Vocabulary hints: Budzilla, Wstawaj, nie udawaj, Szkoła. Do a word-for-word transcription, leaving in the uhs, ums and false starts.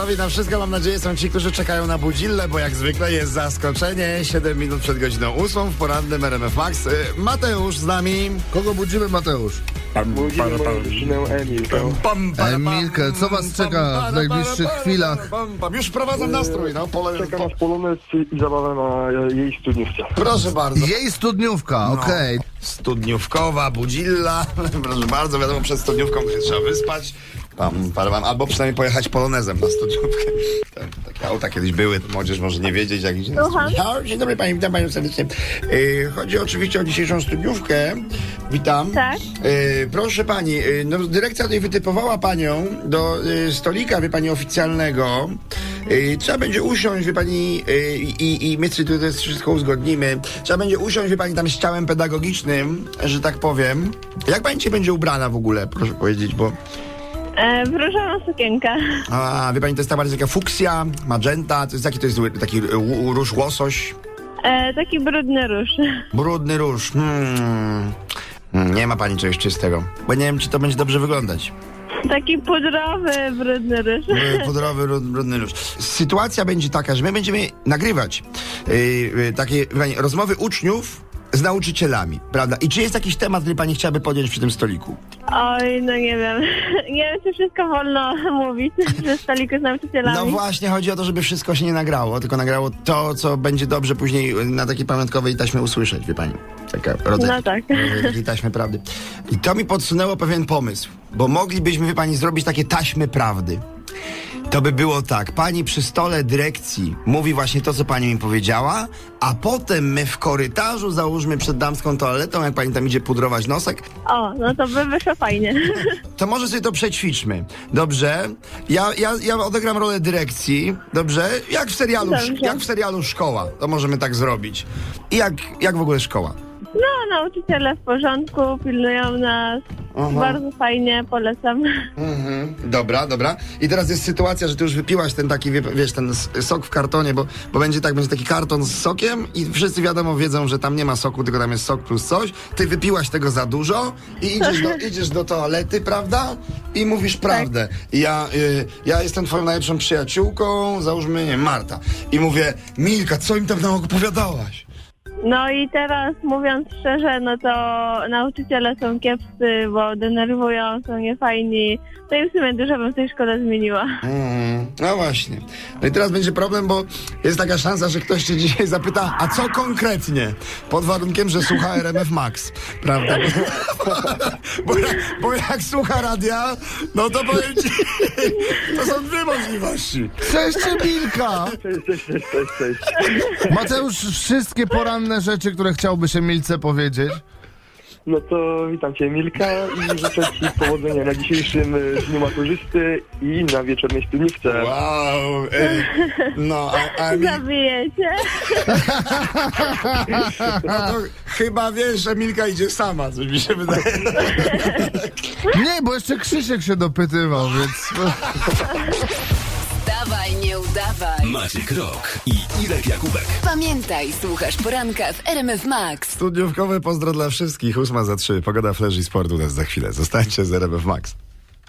gotowi na wszystko, mam nadzieję, są ci, którzy czekają na Budzillę, bo jak zwykle jest zaskoczenie. siedem minut przed godziną ósmą w porannym R M F Max. Mateusz z nami. Kogo budzimy, Mateusz? Budzimy moją dziewczynę Emilkę. Co was czeka w najbliższych chwilach? Już prowadzę nastrój. Czeka nas polonez i zabawę na jej studniówce. Proszę bardzo. Jej studniówka, okej. Studniówkowa, Budzilla. Proszę bardzo, wiadomo, przed studniówką trzeba wyspać. Tam, tam, albo przynajmniej pojechać polonezem na studniówkę. Takie auta kiedyś były, młodzież może nie wiedzieć, jak idzie. No, dzień dobry pani, witam panią serdecznie. Yy, chodzi oczywiście o dzisiejszą studniówkę. Witam. Tak. Yy, proszę pani, yy, no, dyrekcja tutaj wytypowała panią do yy, stolika, wie pani, oficjalnego. Yy, trzeba będzie usiąść, wie pani, yy, i, i my tutaj wszystko uzgodnimy. Trzeba będzie usiąść, wie pani, tam z ciałem pedagogicznym, że tak powiem. Jak pani się będzie ubrana w ogóle, proszę powiedzieć, bo... E, różowa sukienka. A, wie pani, to jest ta bardziej taka fuksja, magenta, to jest taki, to jest taki róż łosoś? E, taki brudny róż. Brudny róż, hmm. Nie ma pani czegoś czystego, bo nie wiem, czy to będzie dobrze wyglądać. Taki pudrowy, brudny róż. Pudrowy, brudny róż. Sytuacja będzie taka, że my będziemy nagrywać yy, takie pani, rozmowy uczniów z nauczycielami, prawda? I czy jest jakiś temat, który pani chciałaby podjąć przy tym stoliku? Oj, no nie wiem. Nie wiem, czy wszystko wolno mówić przy stoliku z nauczycielami. No właśnie, chodzi o to, żeby wszystko się nie nagrało, tylko nagrało to, co będzie dobrze później na takiej pamiątkowej taśmie usłyszeć, wie pani. Taka rodzaj, no tak. Rodzaj taśmy prawdy. I to mi podsunęło pewien pomysł, bo moglibyśmy, wie pani, zrobić takie taśmy prawdy. To by było tak, pani przy stole dyrekcji mówi właśnie to, co pani mi powiedziała, a potem my w korytarzu, załóżmy przed damską toaletą, jak pani tam idzie pudrować nosek. O, no to by wyszło fajnie. To może sobie to przećwiczmy. Dobrze? Ja, ja, ja odegram rolę dyrekcji. Dobrze? Jak w serialu, dobrze. Jak w serialu Szkoła. To możemy tak zrobić. I jak, jak w ogóle szkoła? No, nauczyciele w porządku, pilnują nas. Aha. Bardzo fajnie, polecam. Mhm. Dobra, dobra. I teraz jest sytuacja, że ty już wypiłaś ten taki, wiesz, ten sok w kartonie, bo, bo będzie tak, będzie taki karton z sokiem i wszyscy wiadomo wiedzą, że tam nie ma soku, tylko tam jest sok plus coś. Ty wypiłaś tego za dużo i idziesz do, idziesz do toalety, prawda? I mówisz prawdę. Tak. Ja, y, ja jestem twoją najlepszą przyjaciółką, załóżmy, nie, Marta. I mówię, Milka, co im tam nam opowiadałaś? No i teraz, mówiąc szczerze, no to nauczyciele są kiepscy, bo denerwują, są niefajni. No i w sumie dużo bym tej szkoły zmieniła. Mm, no właśnie. No i teraz będzie problem, bo jest taka szansa, że ktoś cię dzisiaj zapyta, a co konkretnie? Pod warunkiem, że słucha R M F Max, prawda? Bo, bo, bo jak słucha radia, no to powiem ci, to są dwie możliwości. Cześć, Milka! Cześć, cześć, cześć, cześć. Mateusz, wszystkie poranne rzeczy, które chciałbyś Emilce powiedzieć? No to witam cię, Emilka, i życzę ci powodzenia na dzisiejszym Dniu Maturzysty i na wieczornej studniówce. Wow! Ej, no, a, a mi... Zabijecie? No to chyba wiesz, że Emilka idzie sama, coś mi się wydaje. Nie, bo jeszcze Krzysiek się dopytywał, więc... Wstawaj, nie udawaj. Maciek Rok i Irek Jakubek. Pamiętaj, słuchasz poranka w R M F Max. Studniówkowe pozdro dla wszystkich. ósma za trzy. Pogoda, fleż i sport u nas za chwilę. Zostańcie z R M F Max.